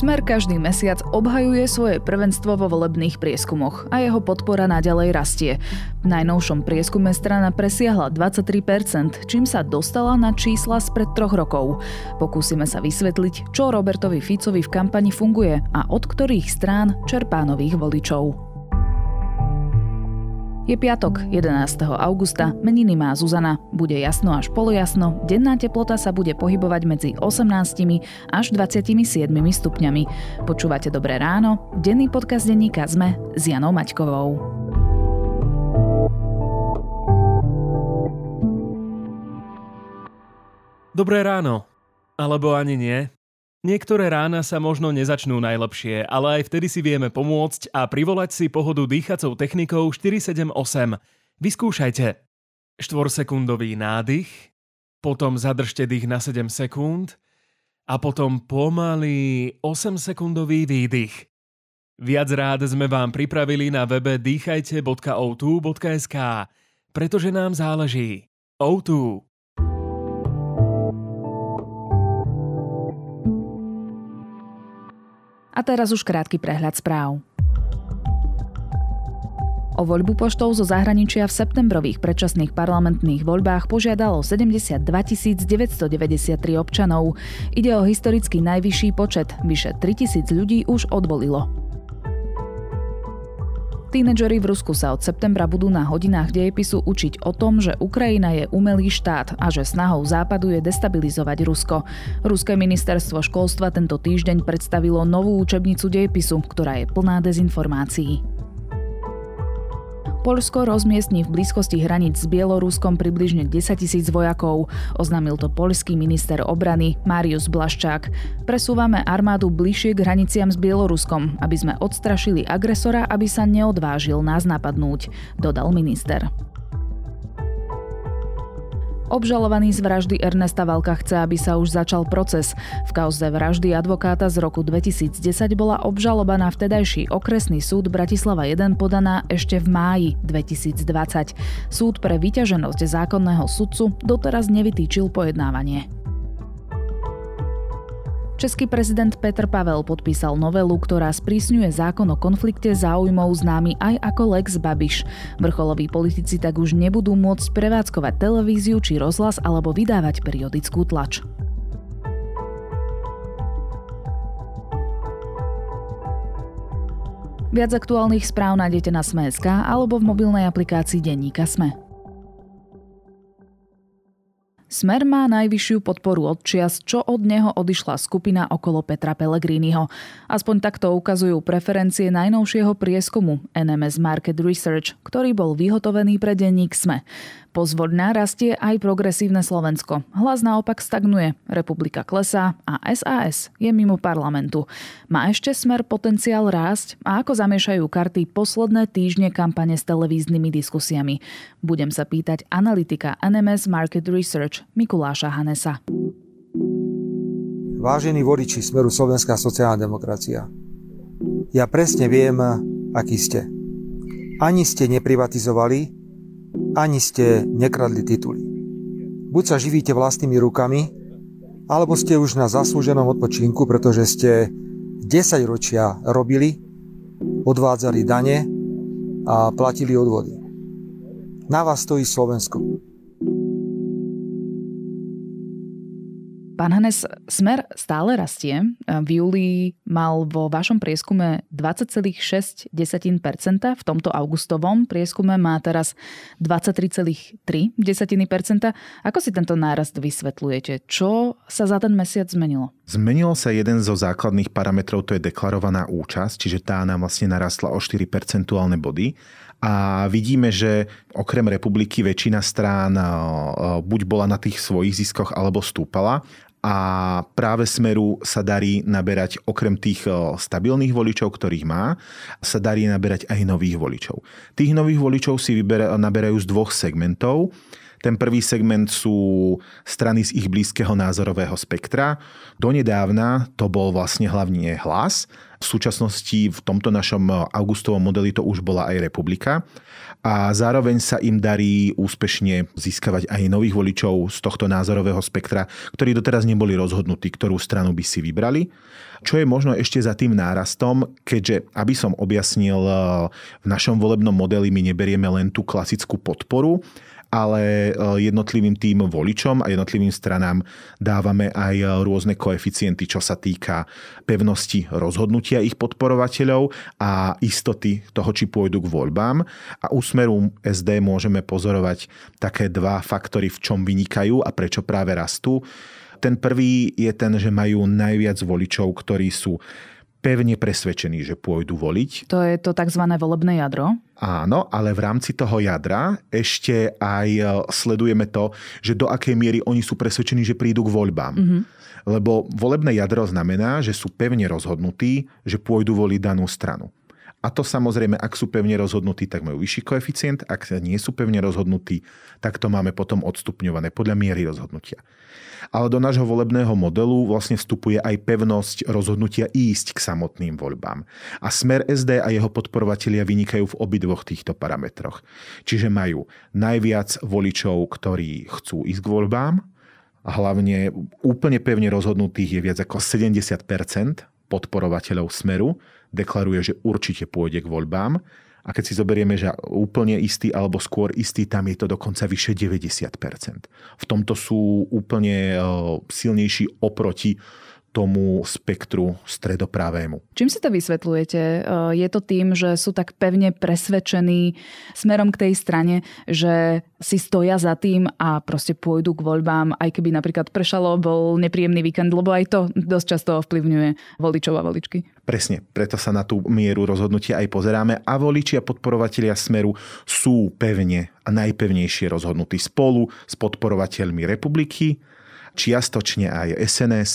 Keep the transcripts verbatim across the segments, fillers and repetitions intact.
Smer každý mesiac obhajuje svoje prvenstvo vo volebných prieskumoch a jeho podpora naďalej rastie. V najnovšom prieskume strana presiahla dvadsaťtri percent, čím sa dostala na čísla spred troch rokov. Pokúsime sa vysvetliť, čo Robertovi Ficovi v kampani funguje a od ktorých strán čerpá nových voličov. Je piatok, jedenásteho augusta, meniny má Zuzana. Bude jasno až polojasno, denná teplota sa bude pohybovať medzi osemnástimi až dvadsiatimi siedmimi stupňami. Počúvate Dobré ráno, denný podcast denníka SME s Janou Maťkovou. Dobré ráno, alebo ani nie. Niektoré rána sa možno nezačnú najlepšie, ale aj vtedy si vieme pomôcť a privolať si pohodu dýchacou technikou štyri sedem osem. Vyskúšajte. štvorsekundový nádych, potom zadržte dých na sedem sekúnd a potom pomalý osemsekundový výdych. Viac rád sme vám pripravili na webe dýchajte bodka o dva bodka es ká, pretože nám záleží. ó dva. A teraz už krátky prehľad správ. O voľbu poštov zo zahraničia v septembrových predčasných parlamentných voľbách požiadalo sedemdesiatdva tisíc deväťstodeväťdesiattri občanov. Ide o historicky najvyšší počet, vyše tritisíc ľudí už odvolilo. Tínedžeri v Rusku sa od septembra budú na hodinách dejepisu učiť o tom, že Ukrajina je umelý štát a že snahou Západu je destabilizovať Rusko. Ruské ministerstvo školstva tento týždeň predstavilo novú učebnicu dejepisu, ktorá je plná dezinformácií. Poľsko rozmiestni v blízkosti hraníc s Bieloruskom približne desaťtisíc vojakov, oznámil to poľský minister obrany Mariusz Blaščák. Presúvame armádu bližšie k hraniciam s Bieloruskom, aby sme odstrašili agresora, aby sa neodvážil nás napadnúť, dodal minister. Obžalovaný z vraždy Ernesta Valka chce, aby sa už začal proces. V kauze vraždy advokáta z roku dvetisícdesať bola obžaloba na vtedajší okresný súd Bratislava I podaná ešte v máji dvetisícdvadsať. Súd pre vyťaženosť zákonného sudcu doteraz nevytýčil pojednávanie. Český prezident Petr Pavel podpísal novelu, ktorá sprísňuje zákon o konflikte záujmov známy aj ako Lex Babiš. Vrcholoví politici tak už nebudú môcť prevádzkovať televíziu či rozhlas alebo vydávať periodickú tlač. Viac aktuálnych správ nájdete na es em e bodka es ká alebo v mobilnej aplikácii denníka SME. Smer má najvyššiu podporu od čias, čo od neho odišla skupina okolo Petra Pellegriniho. Aspoň takto ukazujú preferencie najnovšieho prieskumu en em es Market Research, ktorý bol vyhotovený pre denník SME. Pozvodná rastie aj Progresívne Slovensko. Hlas naopak stagnuje, Republika klesá a es a es je mimo parlamentu. Má ešte Smer potenciál rásť a ako zamiešajú karty posledné týždne kampane s televíznymi diskusiami? Budem sa pýtať analytika en em es Market Research Mikuláša Hanesa. Vážení voliči Smeru Slovenská sociálna demokracia, ja presne viem, aký ste. Ani ste neprivatizovali, ani ste nekradli tituly. Buď sa živíte vlastnými rukami, alebo ste už na zaslúženom odpočinku, pretože ste desaťročia robili, odvádzali dane a platili odvody. Na vás stojí Slovensko. Pán Hanes, Smer stále rastie. V júli mal vo vašom prieskume dvadsať celá šesť percent, v tomto augustovom prieskume má teraz dvadsaťtri celá tri percent. Ako si tento nárast vysvetľujete? Čo sa za ten mesiac zmenilo? Zmenilo sa jeden zo základných parametrov, to je deklarovaná účasť, čiže tá nám vlastne narastla o štyri percentuálne body. A vidíme, že okrem Republiky väčšina strán buď bola na tých svojich ziskoch, alebo stúpala. A práve Smeru sa darí naberať, okrem tých stabilných voličov, ktorých má, sa darí naberať aj nových voličov. Tých nových voličov si vybera, naberajú z dvoch segmentov. Ten prvý segment sú strany z ich blízkeho názorového spektra. Donedávna to bol vlastne hlavne Hlas. V súčasnosti v tomto našom augustovom modeli to už bola aj Republika. A zároveň sa im darí úspešne získavať aj nových voličov z tohto názorového spektra, ktorí doteraz neboli rozhodnutí, ktorú stranu by si vybrali. Čo je možno ešte za tým nárastom, keďže, aby som objasnil, v našom volebnom modeli my neberieme len tú klasickú podporu, ale jednotlivým tým voličom a jednotlivým stranám dávame aj rôzne koeficienty, čo sa týka pevnosti rozhodnutia ich podporovateľov a istoty toho, či pôjdu k voľbám. A u Smeru es dé môžeme pozorovať také dva faktory, v čom vynikajú a prečo práve rastú. Ten prvý je ten, že majú najviac voličov, ktorí sú pevne presvedčení, že pôjdu voliť. To je to tzv. Volebné jadro. Áno, ale v rámci toho jadra ešte aj sledujeme to, že do akej miery oni sú presvedčení, že prídu k voľbám. Mm-hmm. Lebo volebné jadro znamená, že sú pevne rozhodnutí, že pôjdu voliť danú stranu. A to samozrejme, ak sú pevne rozhodnutí, tak majú vyšší koeficient. Ak nie sú pevne rozhodnutí, tak to máme potom odstupňované podľa miery rozhodnutia. Ale do nášho volebného modelu vlastne vstupuje aj pevnosť rozhodnutia ísť k samotným voľbám. A Smer es dé a jeho podporovatelia vynikajú v obidvoch týchto parametroch. Čiže majú najviac voličov, ktorí chcú ísť k voľbám. A hlavne úplne pevne rozhodnutých je viac ako sedemdesiat percent podporovateľov Smeru, deklaruje, že určite pôjde k voľbám. A keď si zoberieme, že úplne istý alebo skôr istý, tam je to dokonca vyše deväťdesiat percent. V tomto sú úplne silnejší oproti tomu spektru stredopravému. Čím si to vysvetľujete? Je to tým, že sú tak pevne presvedčení smerom k tej strane, že si stoja za tým a proste pôjdu k voľbám, aj keby napríklad pršalo, bol nepríjemný víkend, lebo aj to dosť často ovplyvňuje voličov a voličky. Presne, preto sa na tú mieru rozhodnutia aj pozeráme a voliči a podporovatelia Smeru sú pevne a najpevnejšie rozhodnutí spolu s podporovateľmi Republiky, čiastočne aj es en es,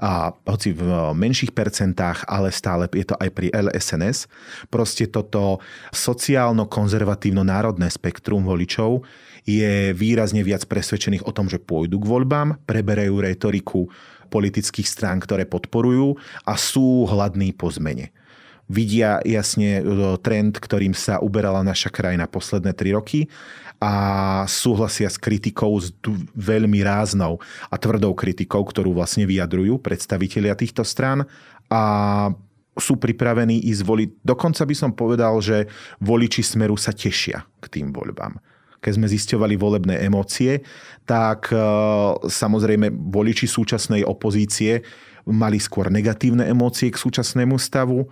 a hoci v menších percentách, ale stále je to aj pri el es en es. Proste toto sociálno-konzervatívno-národné spektrum voličov je výrazne viac presvedčených o tom, že pôjdu k voľbám, preberajú retoriku politických strán, ktoré podporujú a sú hladní po zmene. Vidia jasne trend, ktorým sa uberala naša krajina posledné tri roky a súhlasia s kritikou, s veľmi ráznou a tvrdou kritikou, ktorú vlastne vyjadrujú predstavitelia týchto strán a sú pripravení ísť voliť. Dokonca by som povedal, že voliči Smeru sa tešia k tým voľbám. Keď sme zisťovali volebné emócie, tak samozrejme voliči súčasnej opozície mali skôr negatívne emócie k súčasnému stavu.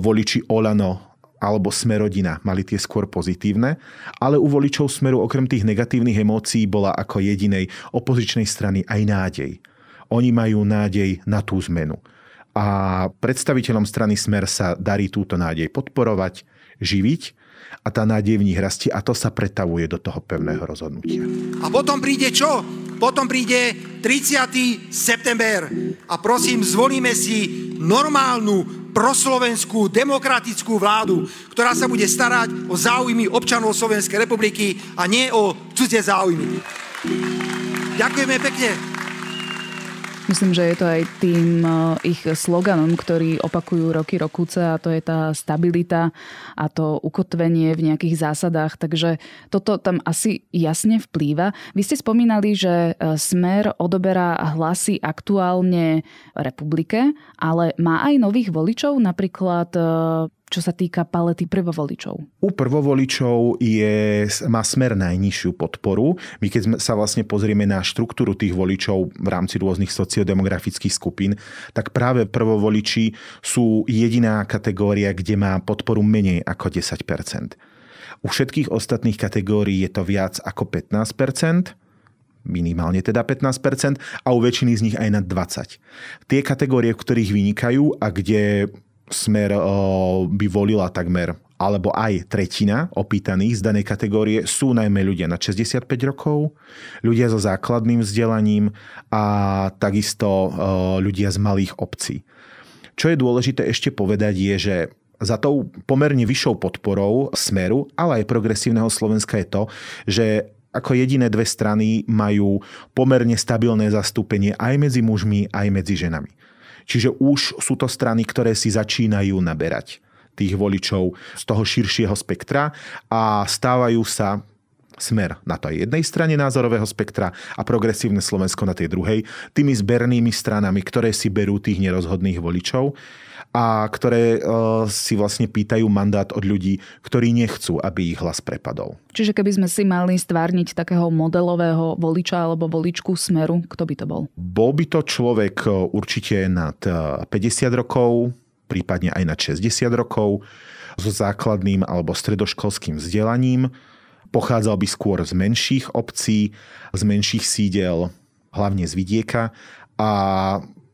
Voliči Olano alebo Smerodina mali tie skôr pozitívne, ale u voličov Smeru okrem tých negatívnych emócií bola ako jedinej opozičnej strany aj nádej. Oni majú nádej na tú zmenu. A predstaviteľom strany Smer sa darí túto nádej podporovať, živiť a tá nádej v nich rastie a to sa pretavuje do toho pevného rozhodnutia. A potom príde čo? Potom príde tridsiateho september a prosím, zvolíme si normálnu proslovenskú demokratickú vládu, ktorá sa bude starať o záujmy občanov Slovenskej republiky a nie o cudzie záujmy. Ďakujeme pekne. Myslím, že je to aj tým ich sloganom, ktorý opakujú roky rokúce a to je tá stabilita a to ukotvenie v nejakých zásadách. Takže toto tam asi jasne vplýva. Vy ste spomínali, že Smer odoberá hlasy aktuálne Republike, ale má aj nových voličov, napríklad čo sa týka palety prvovoličov? U prvovoličov je, má Smer najnižšiu podporu. My keď sa vlastne pozrieme na štruktúru tých voličov v rámci rôznych sociodemografických skupín, tak práve prvovoliči sú jediná kategória, kde má podporu menej ako desať percent. U všetkých ostatných kategórií je to viac ako pätnásť percent, minimálne teda pätnásť percent a u väčšiny z nich aj nad dvadsať percent. Tie kategórie, v ktorých vynikajú a kde Smer by volila takmer, alebo aj tretina opýtaných z danej kategórie sú najmä ľudia nad šesťdesiatpäť rokov, ľudia so základným vzdelaním a takisto ľudia z malých obcí. Čo je dôležité ešte povedať je, že za tou pomerne vyššou podporou Smeru, ale aj Progresívneho Slovenska je to, že ako jediné dve strany majú pomerne stabilné zastúpenie aj medzi mužmi, aj medzi ženami. Čiže už sú to strany, ktoré si začínajú naberať tých voličov z toho širšieho spektra a stávajú sa Smer na tej jednej strane názorového spektra a Progresívne Slovensko na tej druhej, tými zbernými stranami, ktoré si berú tých nerozhodných voličov a ktoré e, si vlastne pýtajú mandát od ľudí, ktorí nechcú, aby ich hlas prepadol. Čiže keby sme si mali stvárniť takého modelového voliča alebo voličku Smeru, kto by to bol? Bol by to človek určite nad päťdesiat rokov, prípadne aj nad šesťdesiat rokov, so základným alebo stredoškolským vzdelaním. Pochádzal by skôr z menších obcí, z menších sídel, hlavne z vidieka. A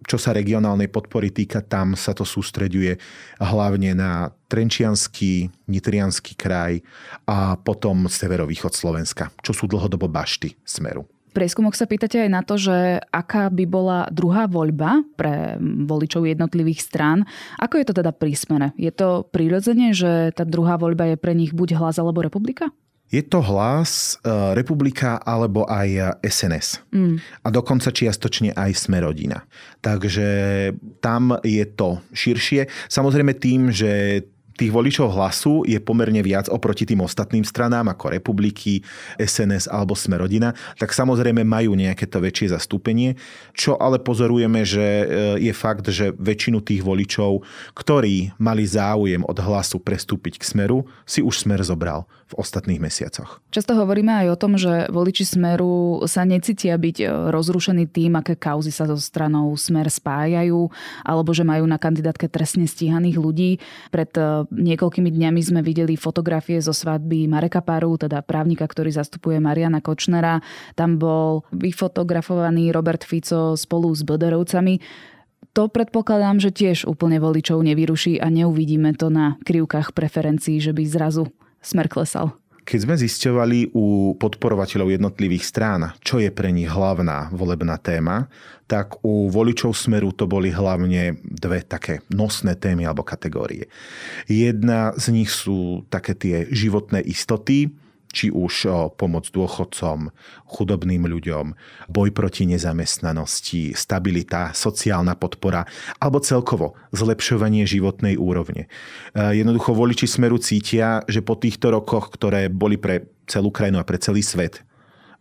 čo sa regionálnej podpory týka, tam sa to sústreďuje hlavne na Trenčiansky, Nitriansky kraj a potom severovýchod Slovenska, čo sú dlhodobo bašty Smeru. V prieskumoch sa pýtate aj na to, že aká by bola druhá voľba pre voličov jednotlivých strán. Ako je to teda pri Smere? Je to prirodzene, že tá druhá voľba je pre nich buď Hlas alebo Republika? Je to Hlas, Republika alebo aj es en es. Mm. A dokonca čiastočne aj Smerodina. Takže tam je to širšie. Samozrejme tým, že tých voličov Hlasu je pomerne viac oproti tým ostatným stranám ako Republiky, es en es alebo Smerodina, tak samozrejme majú nejaké to väčšie zastúpenie. Čo ale pozorujeme, že je fakt, že väčšinu tých voličov, ktorí mali záujem od Hlasu prestúpiť k Smeru, si už Smer zobral v ostatných mesiacoch. Často hovoríme aj o tom, že voliči Smeru sa necítia byť rozrušení tým, aké kauzy sa so stranou Smer spájajú, alebo že majú na kandidátke trestne stíhaných ľudí. Pred niekoľkými dňami sme videli fotografie zo svadby Mareka Páru, teda právnika, ktorý zastupuje Mariana Kočnera. Tam bol vyfotografovaný Robert Fico spolu s Böderovcami. To predpokladám, že tiež úplne voličov nevyruší a neuvidíme to na krivkách preferencií, že by zrazu Smer klesal. Keď sme zisťovali u podporovateľov jednotlivých strán, čo je pre nich hlavná volebná téma, tak u voličov Smeru to boli hlavne dve také nosné témy alebo kategórie. Jedna z nich sú také tie životné istoty, či už pomoc dôchodcom, chudobným ľuďom, boj proti nezamestnanosti, stabilita, sociálna podpora alebo celkovo zlepšovanie životnej úrovne. Jednoducho voliči Smeru cítia, že po týchto rokoch, ktoré boli pre celú krajinu a pre celý svet,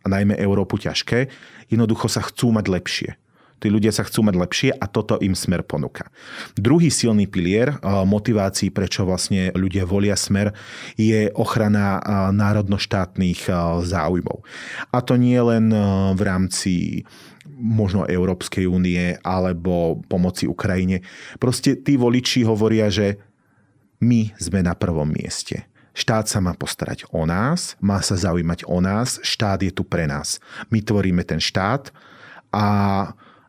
a najmä Európu ťažké, jednoducho sa chcú mať lepšie. Tí ľudia sa chcú mať lepšie a toto im Smer ponúka. Druhý silný pilier motivácií, prečo vlastne ľudia volia Smer, je ochrana národnoštátnych záujmov. A to nie len v rámci možno Európskej únie alebo pomoci Ukrajine. Proste tí voliči hovoria, že my sme na prvom mieste. Štát sa má postarať o nás, má sa zaujímať o nás, štát je tu pre nás. My tvoríme ten štát a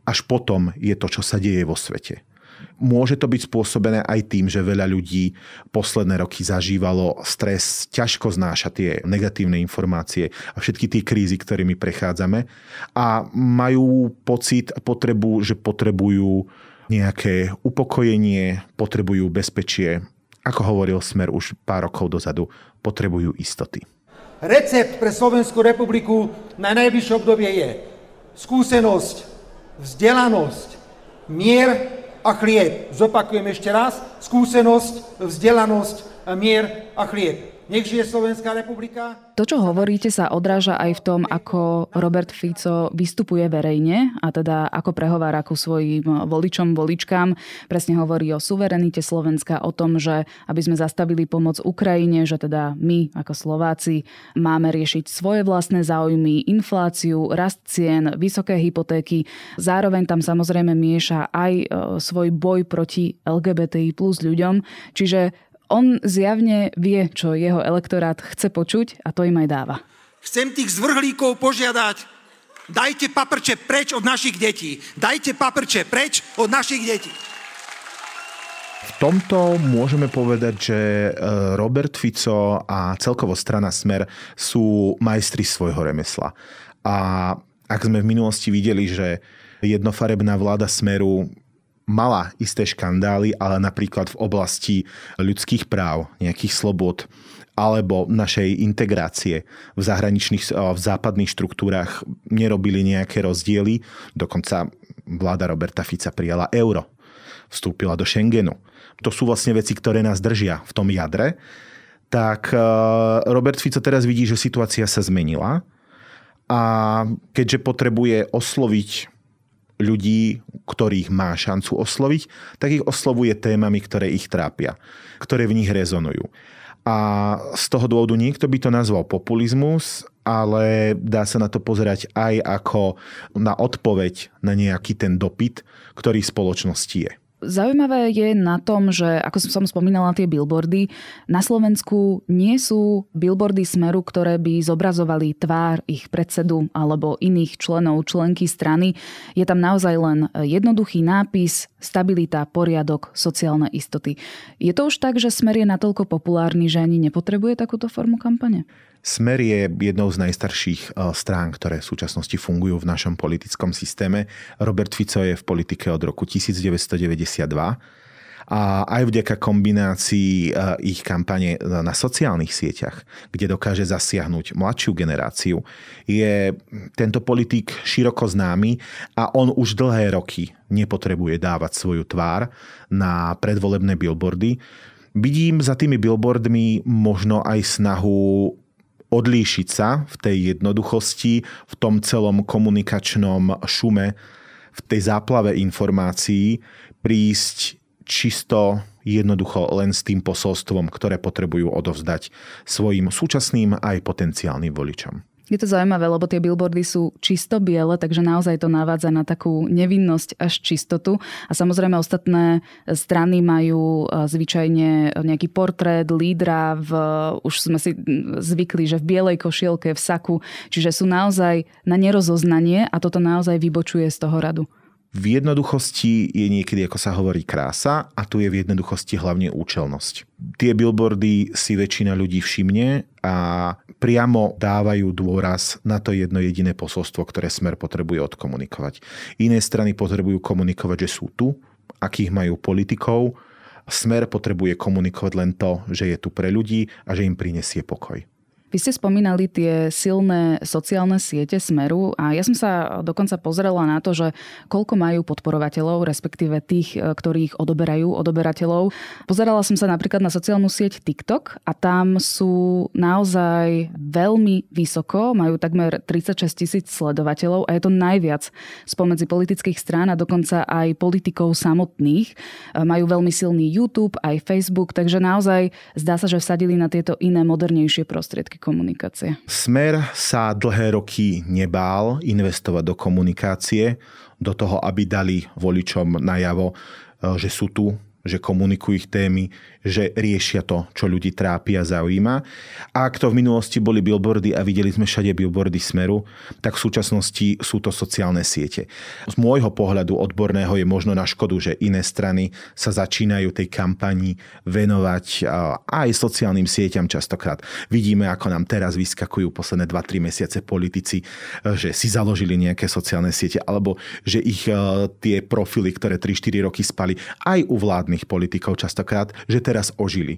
až potom je to, čo sa deje vo svete. Môže to byť spôsobené aj tým, že veľa ľudí posledné roky zažívalo stres, ťažko znáša tie negatívne informácie a všetky tie krízy, ktorými prechádzame a majú pocit a potrebu, že potrebujú nejaké upokojenie, potrebujú bezpečie. Ako hovoril Smer už pár rokov dozadu, potrebujú istoty. Recept pre Slovenskú republiku na najbližšie obdobie je skúsenosť, vzdelanosť, mier a chlieb. Zopakujem ešte raz. Skúsenosť, vzdelanosť, mier a chlieb. Nech žije Slovenská republika. To, čo hovoríte, sa odráža aj v tom, ako Robert Fico vystupuje verejne a teda ako prehovára ku svojim voličom, voličkám. Presne hovorí o suverenite Slovenska, o tom, že aby sme zastavili pomoc Ukrajine, že teda my ako Slováci máme riešiť svoje vlastné záujmy, infláciu, rast cien, vysoké hypotéky. Zároveň tam samozrejme mieša aj svoj boj proti el gé bé té í plus ľuďom, čiže on zjavne vie, čo jeho elektorát chce počuť a to im aj dáva. Chcem tých zvrhlíkov požiadať, dajte paprče preč od našich detí. Dajte paprče preč od našich detí. V tomto môžeme povedať, že Robert Fico a celkovo strana Smer sú majstri svojho remesla. A ak sme v minulosti videli, že jednofarebná vláda Smeru mala isté škandály, ale napríklad v oblasti ľudských práv, nejakých slobod alebo našej integrácie v zahraničných, v západných štruktúrach nerobili nejaké rozdiely. Dokonca vláda Roberta Fica prijala euro, vstúpila do Schengenu. To sú vlastne veci, ktoré nás držia v tom jadre. Tak Robert Fico teraz vidí, že situácia sa zmenila a keďže potrebuje osloviť ľudí, ktorých má šancu osloviť, tak ich oslovuje témami, ktoré ich trápia, ktoré v nich rezonujú. A z toho dôvodu niekto by to nazval populizmus, ale dá sa na to pozerať aj ako na odpoveď na nejaký ten dopyt, ktorý v spoločnosti je. Zaujímavé je na tom, že ako som spomínala tie billboardy, na Slovensku nie sú billboardy Smeru, ktoré by zobrazovali tvár ich predsedu alebo iných členov členky strany. Je tam naozaj len jednoduchý nápis, stabilita, poriadok, sociálne istoty. Je to už tak, že Smer je natoľko populárny, že ani nepotrebuje takúto formu kampane? Smer je jednou z najstarších strán, ktoré v súčasnosti fungujú v našom politickom systéme. Robert Fico je v politike od roku devätnásťstodeväťdesiatdva a aj vďaka kombinácii ich kampane na sociálnych sieťach, kde dokáže zasiahnuť mladšiu generáciu, je tento politik široko známy a on už dlhé roky nepotrebuje dávať svoju tvár na predvolebné billboardy. Vidím za tými billboardmi možno aj snahu odlíšiť sa v tej jednoduchosti, v tom celom komunikačnom šume, v tej záplave informácií, prísť čisto jednoducho len s tým posolstvom, ktoré potrebujú odovzdať svojim súčasným aj potenciálnym voličom. Je to zaujímavé, lebo tie billboardy sú čisto biele, takže naozaj to navádza na takú nevinnosť až čistotu. A samozrejme ostatné strany majú zvyčajne nejaký portrét lídra, v, už sme si zvykli, že v bielej košielke, v saku, čiže sú naozaj na nerozoznanie a toto naozaj vybočuje z toho radu. V jednoduchosti je niekedy, ako sa hovorí, krása a tu je v jednoduchosti hlavne účelnosť. Tie billboardy si väčšina ľudí všimne a priamo dávajú dôraz na to jedno jediné posolstvo, ktoré Smer potrebuje odkomunikovať. Iné strany potrebujú komunikovať, že sú tu, akých majú politikov. Smer potrebuje komunikovať len to, že je tu pre ľudí a že im prinesie pokoj. Vy ste spomínali tie silné sociálne siete Smeru a ja som sa dokonca pozrela na to, že koľko majú podporovateľov, respektíve tých, ktorých odoberajú odoberateľov. Pozerala som sa napríklad na sociálnu sieť TikTok a tam sú naozaj veľmi vysoko, majú takmer tridsaťšesť tisíc sledovateľov a je to najviac spomedzi politických strán a dokonca aj politikov samotných. Majú veľmi silný YouTube, aj Facebook, takže naozaj zdá sa, že vsadili na tieto iné modernejšie prostriedky komunikácie. Smer sa dlhé roky nebál investovať do komunikácie, do toho, aby dali voličom najavo, že sú tu, že komunikujú ich témy, že riešia to, čo ľudí trápi a zaujíma. A ak to v minulosti boli billboardy a videli sme všade billboardy Smeru, tak v súčasnosti sú to sociálne siete. Z môjho pohľadu odborného je možno na škodu, že iné strany sa začínajú tej kampani venovať aj sociálnym sieťam častokrát. Vidíme, ako nám teraz vyskakujú posledné dva tri mesiace politici, že si založili nejaké sociálne siete, alebo že ich tie profily, ktoré tri štyri roky spali, aj u vládnych politikov častokrát, že teraz ožili.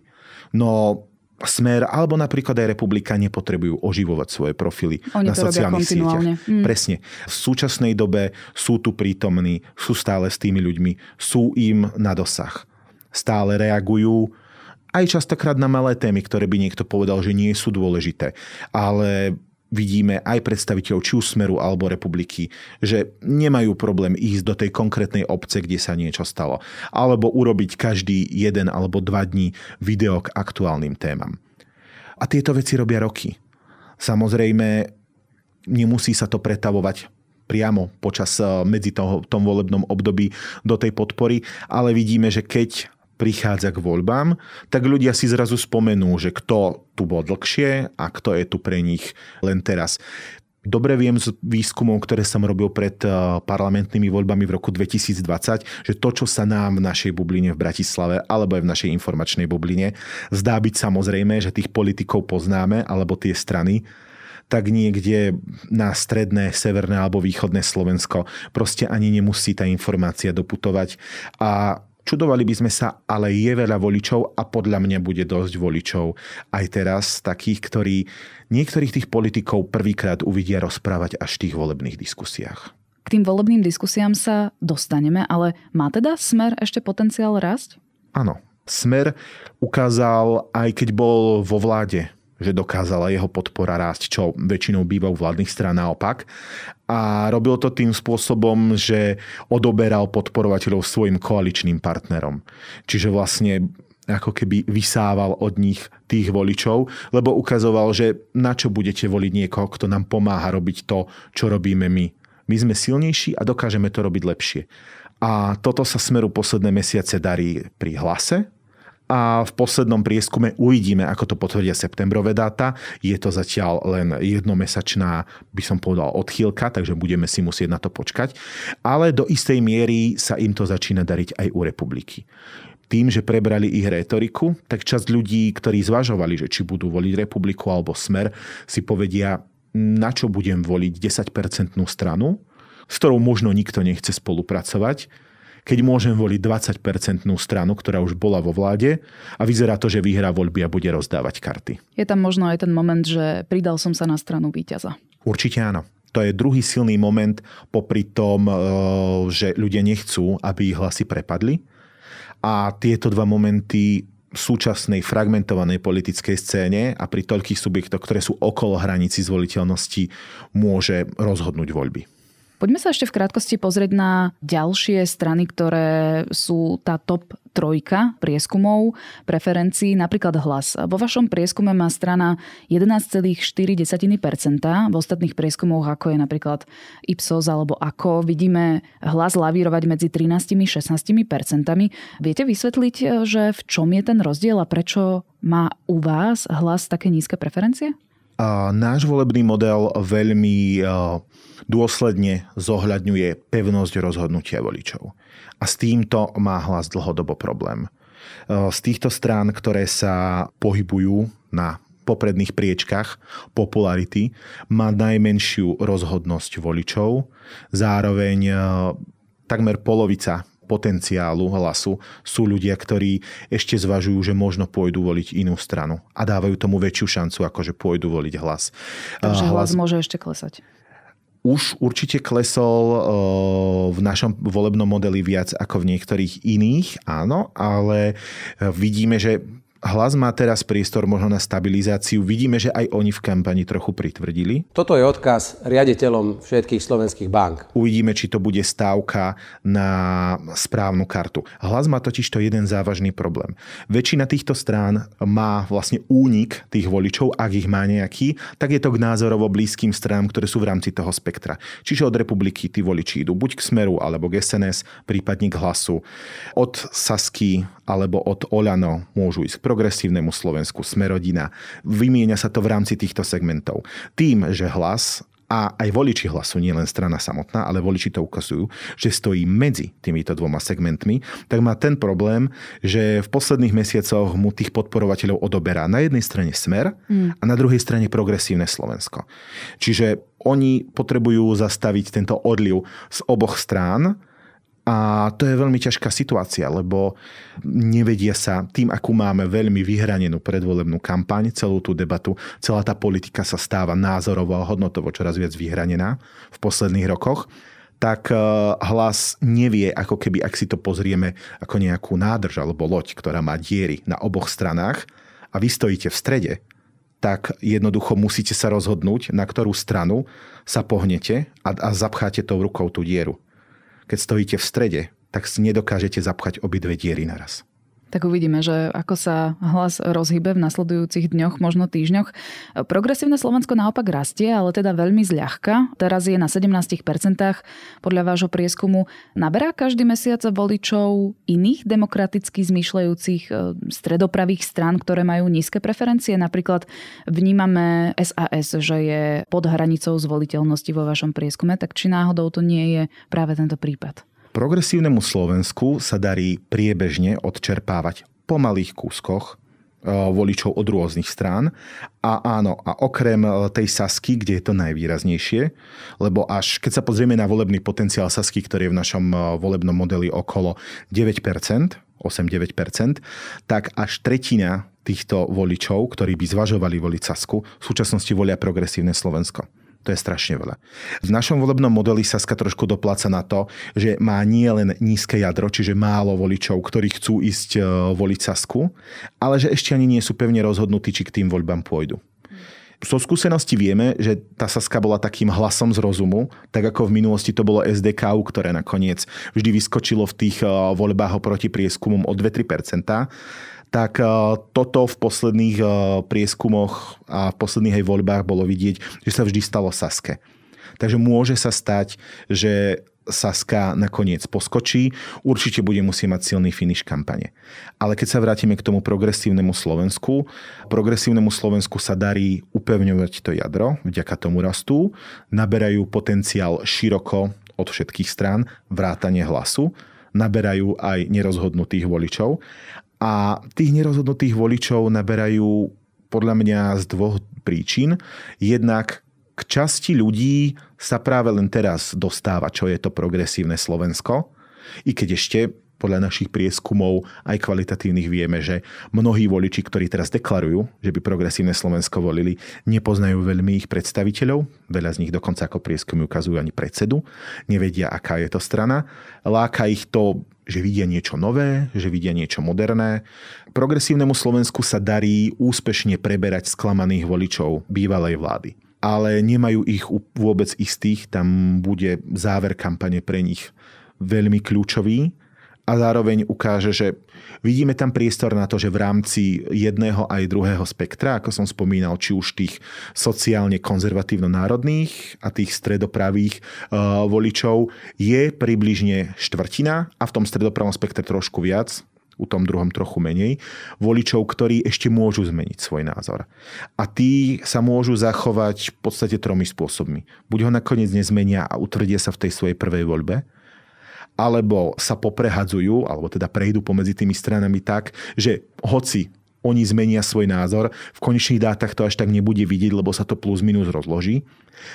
No Smer alebo napríklad aj Republika nepotrebujú oživovať svoje profily na sociálnych sieťach. Mm. Presne. V súčasnej dobe sú tu prítomní, sú stále s tými ľuďmi, sú im na dosah. Stále reagujú aj častokrát na malé témy, ktoré by niekto povedal, že nie sú dôležité. Ale vidíme aj predstaviteľov či už Smeru alebo Republiky, že nemajú problém ísť do tej konkrétnej obce, kde sa niečo stalo. Alebo urobiť každý jeden alebo dva dní video k aktuálnym témam. A tieto veci robia roky. Samozrejme, nemusí sa to pretavovať priamo počas medzi toho, tom volebnom období do tej podpory, ale vidíme, že keď prichádza k voľbám, tak ľudia si zrazu spomenú, že kto tu bol dlhšie a kto je tu pre nich len teraz. Dobre viem z výskumov, ktoré som robil pred parlamentnými voľbami v roku dvetisícdvadsať, že to, čo sa nám v našej bubline v Bratislave alebo aj v našej informačnej bubline zdá byť samozrejme, že tých politikov poznáme alebo tie strany, tak niekde na stredné, severné alebo východné Slovensko proste ani nemusí tá informácia doputovať. A čudovali by sme sa, ale je veľa voličov a podľa mňa bude dosť voličov aj teraz, takých, ktorí niektorých tých politikov prvýkrát uvidia rozprávať až v tých volebných diskusiách. K tým volebným diskusiám sa dostaneme, ale má teda Smer ešte potenciál rásť? Áno. Smer ukázal, aj keď bol vo vláde, že dokázala jeho podpora rásť, čo väčšinou býva u vládnych strán naopak. A robil to tým spôsobom, že odoberal podporovateľov svojim koaličným partnerom. Čiže vlastne ako keby vysával od nich tých voličov, lebo ukazoval, že na čo budete voliť niekoho, kto nám pomáha robiť to, čo robíme my. My sme silnejší a dokážeme to robiť lepšie. A toto sa Smeru posledné mesiace darí pri Hlase. A v poslednom prieskume uvidíme, ako to potvrdia septembrové dáta. Je to zatiaľ len jednomesačná, by som povedal, odchýlka, takže budeme si musieť na to počkať. Ale do istej miery sa im to začína dariť aj u Republiky. Tým, že prebrali ich retoriku, tak časť ľudí, ktorí zvažovali, že či budú voliť Republiku alebo Smer, si povedia, na čo budem voliť desaťpercentnú stranu, s ktorou možno nikto nechce spolupracovať, keď môžem voliť dvadsaťpercentnú stranu, ktorá už bola vo vláde a vyzerá to, že vyhrá voľby a bude rozdávať karty. Je tam možno aj ten moment, že pridal som sa na stranu víťaza. Určite áno. To je druhý silný moment popri tom, že ľudia nechcú, aby ich hlasy prepadli. A tieto dva momenty v súčasnej fragmentovanej politickej scéne a pri toľkých subjektoch, ktoré sú okolo hranici zvoliteľnosti, môže rozhodnúť voľby. Poďme sa ešte v krátkosti pozrieť na ďalšie strany, ktoré sú tá top trojka prieskumov, preferencií, napríklad Hlas. Vo vašom prieskume má strana jedenásť celá štyri percenta, v ostatných prieskumoch, ako je napríklad Ipsos alebo Ako, vidíme Hlas lavírovať medzi trinásť až šestnásť percentami. Viete vysvetliť, že v čom je ten rozdiel a prečo má u vás Hlas také nízke preferencie? Náš volebný model veľmi dôsledne zohľadňuje pevnosť rozhodnutia voličov. A s týmto má Hlas dlhodobo problém. Z týchto strán, ktoré sa pohybujú na popredných priečkach popularity, má najmenšiu rozhodnosť voličov. Zároveň takmer polovica potenciálu Hlasu sú ľudia, ktorí ešte zvažujú, že možno pôjdu voliť inú stranu a dávajú tomu väčšiu šancu, ako že pôjdu voliť Hlas. Takže Hlas, hlas môže ešte klesať. Už určite klesol v našom volebnom modeli viac ako v niektorých iných, áno, ale vidíme, že Hlas má teraz priestor možno na stabilizáciu. Vidíme, že aj oni v kampani trochu pritvrdili. Toto je odkaz riaditeľom všetkých slovenských bank. Uvidíme, či to bude stávka na správnu kartu. Hlas má totiž to jeden závažný problém. Väčšina týchto strán má vlastne únik tých voličov, ak ich má nejaký, tak je to k názorovo blízkym stranám, ktoré sú v rámci toho spektra. Čiže od Republiky tí voliči idú buď k Smeru, alebo k es en es, prípadne k Hlasu. Od Sasky alebo od Olano môžu ísť k Progresívnemu Slovensku, Smerodina. Vymieňa sa to v rámci týchto segmentov. Tým, že Hlas a aj voliči Hlasu, nie len strana samotná, ale voliči to ukazujú, že stojí medzi týmito dvoma segmentmi, tak má ten problém, že v posledných mesiacoch mu tých podporovateľov odoberá na jednej strane Smer a na druhej strane Progresívne Slovensko. Čiže oni potrebujú zastaviť tento odliv z oboch strán. A to je veľmi ťažká situácia, lebo nevedia sa tým, akú máme veľmi vyhranenú predvolebnú kampaň, celú tú debatu, celá tá politika sa stáva názorovo a hodnotovo čoraz viac vyhranená v posledných rokoch, tak Hlas nevie, ako keby, ak si to pozrieme ako nejakú nádrž alebo loď, ktorá má diery na oboch stranách a vy stojíte v strede, tak jednoducho musíte sa rozhodnúť, na ktorú stranu sa pohnete a, a zapcháte tou rukou tú dieru. Keď stojíte v strede, tak nedokážete zapchať obidve diery naraz. Tak uvidíme, že ako sa Hlas rozhybe v nasledujúcich dňoch, možno týždňoch. Progresívne Slovensko naopak rastie, ale teda veľmi zľahka. Teraz je na sedemnástich percentách podľa vášho prieskumu. Naberá každý mesiac voličov iných demokraticky zmýšľajúcich stredopravých strán, ktoré majú nízke preferencie. Napríklad vnímame es a es, že je pod hranicou zvoliteľnosti vo vašom prieskume, tak či náhodou to nie je práve tento prípad? Progresívnemu Slovensku sa darí priebežne odčerpávať po malých kúskoch voličov od rôznych strán. A áno, a okrem tej Sasky, kde je to najvýraznejšie, lebo až keď sa pozrieme na volebný potenciál Sasky, ktorý je v našom volebnom modeli okolo deväť percent, osem až deväť percent, tak až tretina týchto voličov, ktorí by zvažovali voliť Sasku, v súčasnosti volia Progresívne Slovensko. To je strašne veľa. V našom volebnom modeli Saska trošku dopláca na to, že má nie len nízke jadro, čiže málo voličov, ktorí chcú ísť voliť Sasku, ale že ešte ani nie sú pevne rozhodnutí, či k tým voľbám pôjdu. So skúsenosti vieme, že tá Saska bola takým hlasom z rozumu, tak ako v minulosti to bolo es dé ká, ktoré nakoniec vždy vyskočilo v tých voľbách oproti prieskumom o dva až tri percentá. Tak toto v posledných prieskumoch a v posledných aj voľbách bolo vidieť, že sa vždy stalo Saske. Takže môže sa stať, že Saska nakoniec poskočí. Určite bude musieť mať silný finish kampane. Ale keď sa vrátime k tomu Progresívnemu Slovensku, Progresívnemu Slovensku sa darí upevňovať to jadro, vďaka tomu rastú, naberajú potenciál široko od všetkých strán, vrátane Hlasu, naberajú aj nerozhodnutých voličov a tých nerozhodnutých voličov naberajú podľa mňa z dvoch príčin. Jednak k časti ľudí sa práve len teraz dostáva, čo je to Progresívne Slovensko. I keď ešte podľa našich prieskumov aj kvalitatívnych vieme, že mnohí voliči, ktorí teraz deklarujú, že by Progresívne Slovensko volili, nepoznajú veľmi ich predstaviteľov. Veľa z nich dokonca ako prieskumy ukazujú ani predsedu. Nevedia, aká je to strana. Láka ich to, že vidia niečo nové, že vidia niečo moderné. Progresívnemu Slovensku sa darí úspešne preberať sklamaných voličov bývalej vlády. Ale nemajú ich vôbec istých, tam bude záver kampane pre nich veľmi kľúčový a zároveň ukáže, že vidíme tam priestor na to, že v rámci jedného aj druhého spektra, ako som spomínal, či už tých sociálne konzervatívno-národných a tých stredopravých e, voličov je približne štvrtina a v tom stredopravom spektre trošku viac, u tom druhom trochu menej, voličov, ktorí ešte môžu zmeniť svoj názor. A tí sa môžu zachovať v podstate tromi spôsobmi. Buď ho nakoniec nezmenia a utvrdia sa v tej svojej prvej voľbe, alebo sa poprehadzujú, alebo teda prejdú pomedzi tými stranami tak, že hoci oni zmenia svoj názor, v konečných dátach to až tak nebude vidieť, lebo sa to plus minus rozloží,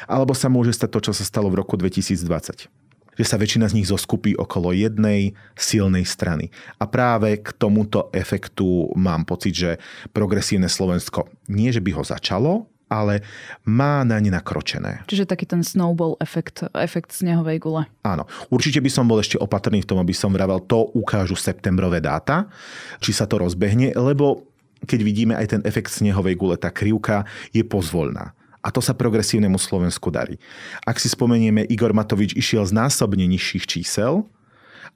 alebo sa môže stať to, čo sa stalo v roku dvetisícdvadsať. Že sa väčšina z nich zoskupí okolo jednej silnej strany. A práve k tomuto efektu mám pocit, že Progresívne Slovensko nie, že by ho začalo, ale má na ne nakročené. Čiže taký ten snowball efekt, efekt snehovej gule. Áno. Určite by som bol ešte opatrný v tom, aby som vravel, to ukážu septembrové dáta, či sa to rozbehne, lebo keď vidíme aj ten efekt snehovej gule, tá krivka je pozvolná. A to sa Progresívnemu Slovensku darí. Ak si spomenieme, Igor Matovič išiel z násobne nižších čísel,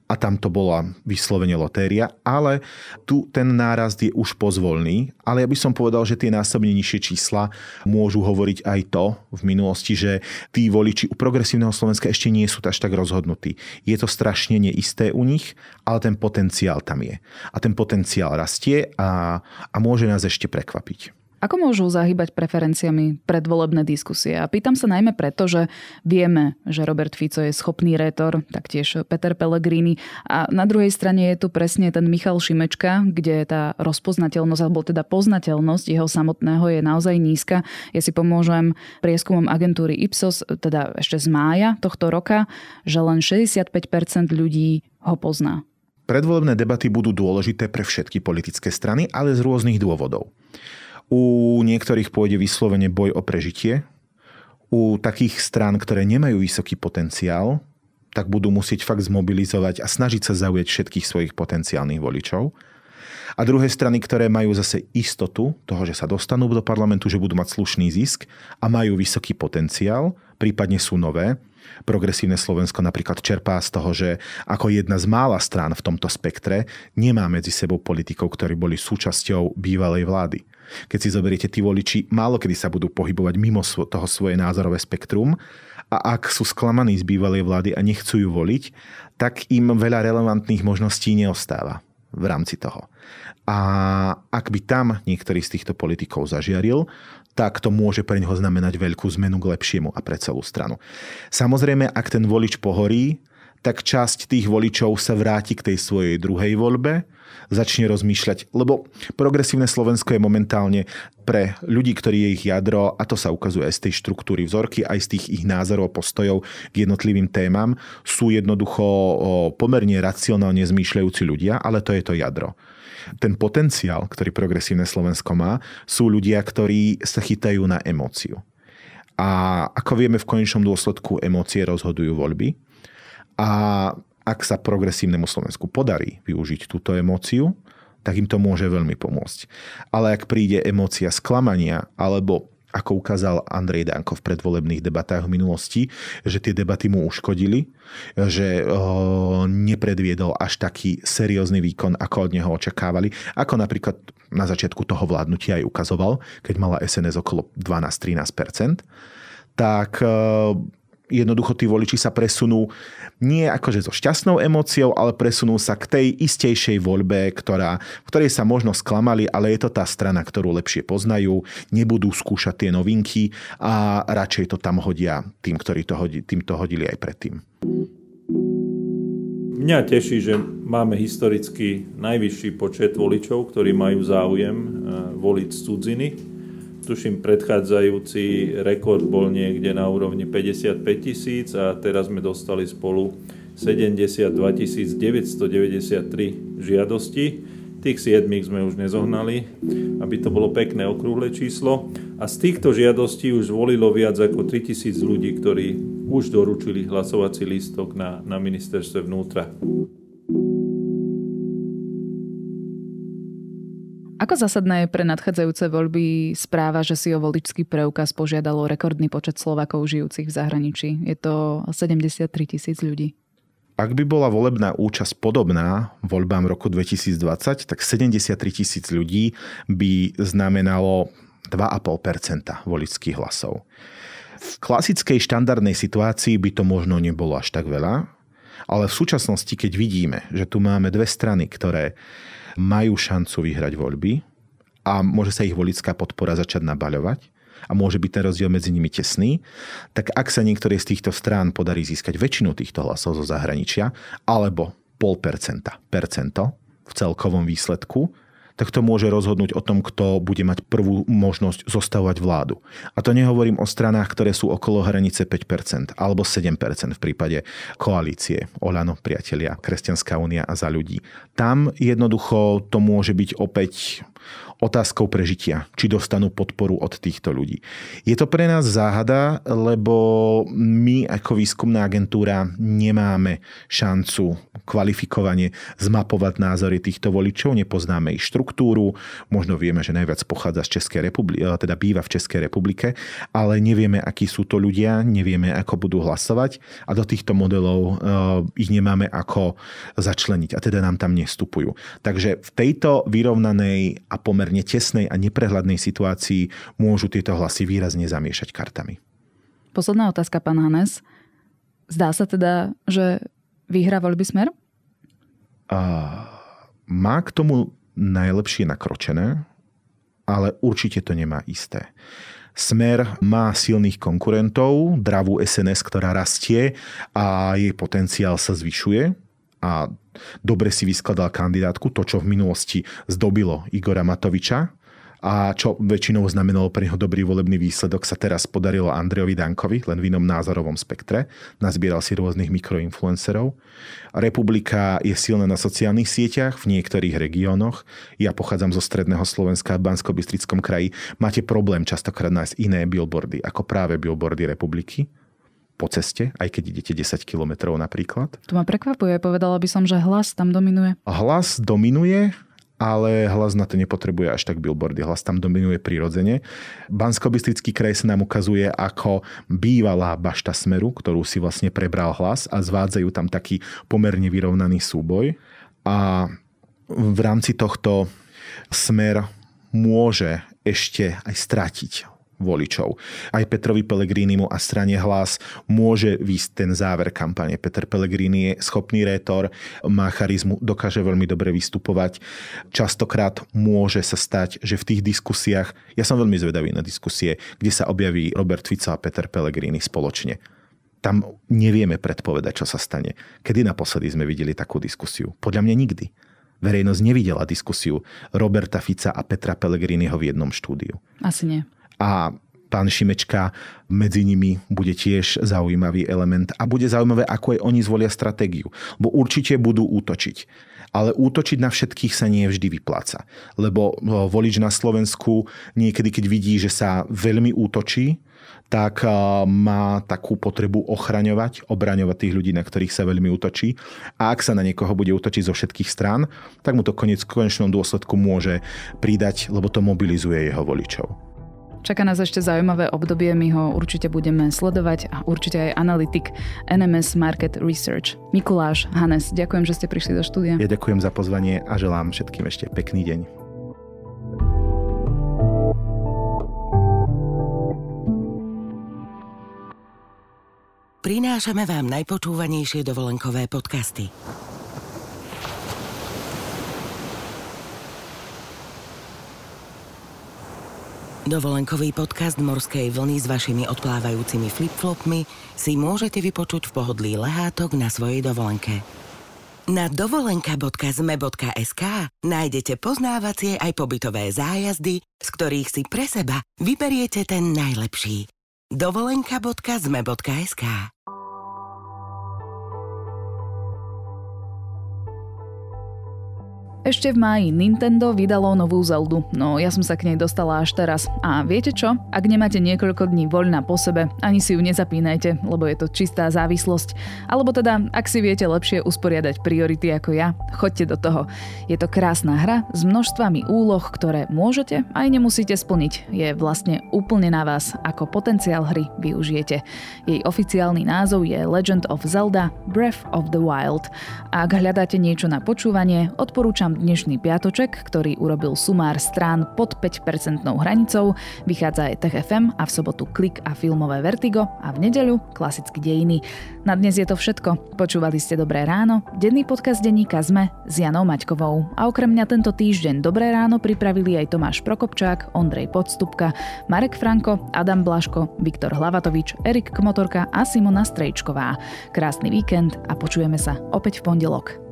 a tam to bola vyslovene lotéria, ale tu ten nárast je už pozvolný. Ale ja by som povedal, že tie násobne nižšie čísla môžu hovoriť aj to v minulosti, že tí voliči u Progresívneho Slovenska ešte nie sú až tak rozhodnutí. Je to strašne neisté u nich, ale ten potenciál tam je. A ten potenciál rastie a, a môže nás ešte prekvapiť. Ako môžu zahýbať preferenciami predvolebné diskusie? A pýtam sa najmä preto, že vieme, že Robert Fico je schopný rétor, taktiež Peter Pellegrini. A na druhej strane je tu presne ten Michal Šimečka, kde tá rozpoznateľnosť, alebo teda poznateľnosť jeho samotného je naozaj nízka. Ja si pomôžem prieskumom agentúry Ipsos, teda ešte z mája tohto roka, že len šesťdesiatpäť percent ľudí ho pozná. Predvolebné debaty budú dôležité pre všetky politické strany, ale z rôznych dôvodov. U niektorých pôjde vyslovene boj o prežitie. U takých strán, ktoré nemajú vysoký potenciál, tak budú musieť fakt zmobilizovať a snažiť sa zaujať všetkých svojich potenciálnych voličov. A druhé strany, ktoré majú zase istotu toho, že sa dostanú do parlamentu, že budú mať slušný zisk a majú vysoký potenciál, prípadne sú nové. Progresívne Slovensko napríklad čerpá z toho, že ako jedna z mála strán v tomto spektre nemá medzi sebou politikov, ktorí boli súčasťou bývalej vlády. Keď si zoberiete, tí voliči málokedy sa budú pohybovať mimo toho svoje názorové spektrum a ak sú sklamaní z bývalej vlády a nechcú ju voliť, tak im veľa relevantných možností neostáva v rámci toho. A ak by tam niektorý z týchto politikov zažiaril, tak to môže pre neho znamenať veľkú zmenu k lepšiemu a pre celú stranu. Samozrejme, ak ten volič pohorí, tak časť tých voličov sa vráti k tej svojej druhej voľbe, začne rozmýšľať, lebo Progresívne Slovensko je momentálne pre ľudí, ktorí je ich jadro, a to sa ukazuje aj z tej štruktúry vzorky, aj z tých ich názorov a postojov k jednotlivým témam, sú jednoducho pomerne racionálne zmýšľajúci ľudia, ale to je to jadro. Ten potenciál, ktorý Progresívne Slovensko má, sú ľudia, ktorí sa chytajú na emóciu. A ako vieme, v konečnom dôsledku emócie rozhodujú voľby. A ak sa Progresívnemu Slovensku podarí využiť túto emóciu, tak im to môže veľmi pomôcť. Ale ak príde emócia sklamania, alebo ako ukázal Andrej Danko v predvolebných debatách v minulosti, že tie debaty mu uškodili, že oh, nepredviedol až taký seriózny výkon, ako od neho očakávali, ako napríklad na začiatku toho vládnutia aj ukazoval, keď mala es en es okolo dvanásť až trinásť percent, tak oh, jednoducho tí voliči sa presunú nie akože so šťastnou emóciou, ale presunú sa k tej istejšej voľbe, ktorá, v ktorej sa možno sklamali, ale je to tá strana, ktorú lepšie poznajú, nebudú skúšať tie novinky a radšej to tam hodia tým, ktorí to hodili, tým to hodili aj predtým. Mňa teší, že máme historicky najvyšší počet voličov, ktorí majú záujem voliť z cudziny. Tuším, predchádzajúci rekord bol niekde na úrovni päťdesiatpäť tisíc a teraz sme dostali spolu sedemdesiatdva tisíc deväťstodeväťdesiattri žiadosti. Tých siedmých sme už nezohnali, aby to bolo pekné okrúhle číslo. A z týchto žiadostí už volilo viac ako tritisíc ľudí, ktorí už doručili hlasovací lístok na, na ministerstve vnútra. Ako zásadná je pre nadchádzajúce voľby správa, že si o voličský preukaz požiadalo rekordný počet Slovákov žijúcich v zahraničí? Je to sedemdesiattri tisíc ľudí. Ak by bola volebná účasť podobná voľbám roku dvetisícdvadsať, tak sedemdesiattri tisíc ľudí by znamenalo dva a pol percenta voličských hlasov. V klasickej štandardnej situácii by to možno nebolo až tak veľa, ale v súčasnosti, keď vidíme, že tu máme dve strany, ktoré majú šancu vyhrať voľby a môže sa ich voličská podpora začať nabaľovať a môže byť ten rozdiel medzi nimi tesný, tak ak sa niektoré z týchto strán podarí získať väčšinu týchto hlasov zo zahraničia alebo pol percenta, percento v celkovom výsledku, tak to môže rozhodnúť o tom, kto bude mať prvú možnosť zostavovať vládu. A to nehovorím o stranách, ktoré sú okolo hranice päť percent alebo sedem percent v prípade koalície Olano, Priatelia, Kresťanská únia a Za ľudí. Tam jednoducho to môže byť opäť otázkou prežitia, či dostanú podporu od týchto ľudí. Je to pre nás záhada, lebo my ako výskumná agentúra nemáme šancu kvalifikovane zmapovať názory týchto voličov, nepoznáme ich štruktúru, možno vieme, že najviac pochádza z Českej republiky, teda býva v Českej republike, ale nevieme, akí sú to ľudia, nevieme, ako budú hlasovať a do týchto modelov uh, ich nemáme ako začleniť a teda nám tam nevstupujú. Takže v tejto vyrovnanej a pomerne tesnej a neprehľadnej situácii môžu tieto hlasy výrazne zamiešať kartami. Posledná otázka, pán Hanes. Zdá sa teda, že vyhrá voľby Smer? Uh, má k tomu najlepšie nakročené, ale určite to nemá isté. Smer má silných konkurentov, dravú es en es, ktorá rastie a jej potenciál sa zvyšuje a dobre si vyskladal kandidátku, to, čo v minulosti zdobilo Igora Matoviča a čo väčšinou znamenalo pre neho dobrý volebný výsledok, sa teraz podarilo Andrejovi Dankovi, len v inom názorovom spektre. Nazbieral si rôznych mikroinfluencerov. Republika je silná na sociálnych sieťach v niektorých regiónoch. Ja pochádzam zo stredného Slovenska v Banskobystrickom kraji. Máte problém častokrát nájsť iné billboardy ako práve billboardy Republiky. Po ceste, aj keď idete desať kilometrov napríklad. To ma prekvapuje, povedala by som, že Hlas tam dominuje. Hlas dominuje, ale Hlas na to nepotrebuje až tak billboardy. Hlas tam dominuje prirodzene. Banskobystrický kraj sa nám ukazuje ako bývalá bašta Smeru, ktorú si vlastne prebral Hlas a zvádzajú tam taký pomerne vyrovnaný súboj. A v rámci tohto Smer môže ešte aj stratiť voličov. Aj Petrovi Pellegrinimu a strane Hlas môže výsť ten záver kampane. Peter Pellegrini je schopný rétor, má charizmu, dokáže veľmi dobre vystupovať. Častokrát môže sa stať, že v tých diskusiách, ja som veľmi zvedavý na diskusie, kde sa objaví Robert Fico a Peter Pellegrini spoločne. tam nevieme predpovedať, čo sa stane. Kedy naposledy sme videli takú diskusiu? Podľa mňa nikdy. Verejnosť nevidela diskusiu Roberta Fica a Petra Pellegriniho v jednom štúdiu. Asi nie. A pán Šimečka, medzi nimi bude tiež zaujímavý element a bude zaujímavé, ako aj oni zvolia stratégiu. Bo určite budú útočiť. Ale útočiť na všetkých sa nie vždy vypláca. Lebo volič na Slovensku niekedy, keď vidí, že sa veľmi útočí, tak má takú potrebu ochraňovať, obraňovať tých ľudí, na ktorých sa veľmi útočí. A ak sa na niekoho bude útočiť zo všetkých strán, tak mu to konec v konečnom dôsledku môže pridať, lebo to mobilizuje jeho voličov. Čaká nás ešte zaujímavé obdobie, my ho určite budeme sledovať a určite aj analytik en em es Market Research Mikuláš Hanes. Ďakujem, že ste prišli do štúdia. Ja ďakujem za pozvanie a želám všetkým ešte pekný deň. Prinášame vám najpočúvanejšie dovolenkové podcasty. Dovolenkový podcast Morskej vlny s vašimi odplávajúcimi flip-flopmi si môžete vypočuť v pohodlí lehátok na svojej dovolenke. Na dovolenka bodka zme bodka es ká nájdete poznávacie aj pobytové zájazdy, z ktorých si pre seba vyberiete ten najlepší. dovolenka bodka zme bodka es ká Ešte v máji Nintendo vydalo novú Zeldu, no ja som sa k nej dostala až teraz. A viete čo? Ak nemáte niekoľko dní voľna po sebe, ani si ju nezapínajte, lebo je to čistá závislosť. Alebo teda, ak si viete lepšie usporiadať priority ako ja, choďte do toho. Je to krásna hra s množstvami úloh, ktoré môžete aj nemusíte splniť. Je vlastne úplne na vás, ako potenciál hry využijete. Jej oficiálny názov je Legend of Zelda: Breath of the Wild. A ak hľadáte niečo na počúvanie, odporúčam dnešný piatoček, ktorý urobil sumár strán pod päť percent hranicou, vychádza aj Tech ef em a v sobotu Klik a filmové Vertigo a v nedeľu klasicky Dejiny. Na dnes je to všetko. Počúvali ste Dobré ráno, denný podcast denníka SME s Janou Maťkovou. A okrem mňa tento týždeň Dobré ráno pripravili aj Tomáš Prokopčák, Ondrej Podstupka, Marek Franko, Adam Blaško, Viktor Hlavatovič, Erik Kmotorka a Simona Strejčková. Krásny víkend a počujeme sa opäť v pondelok.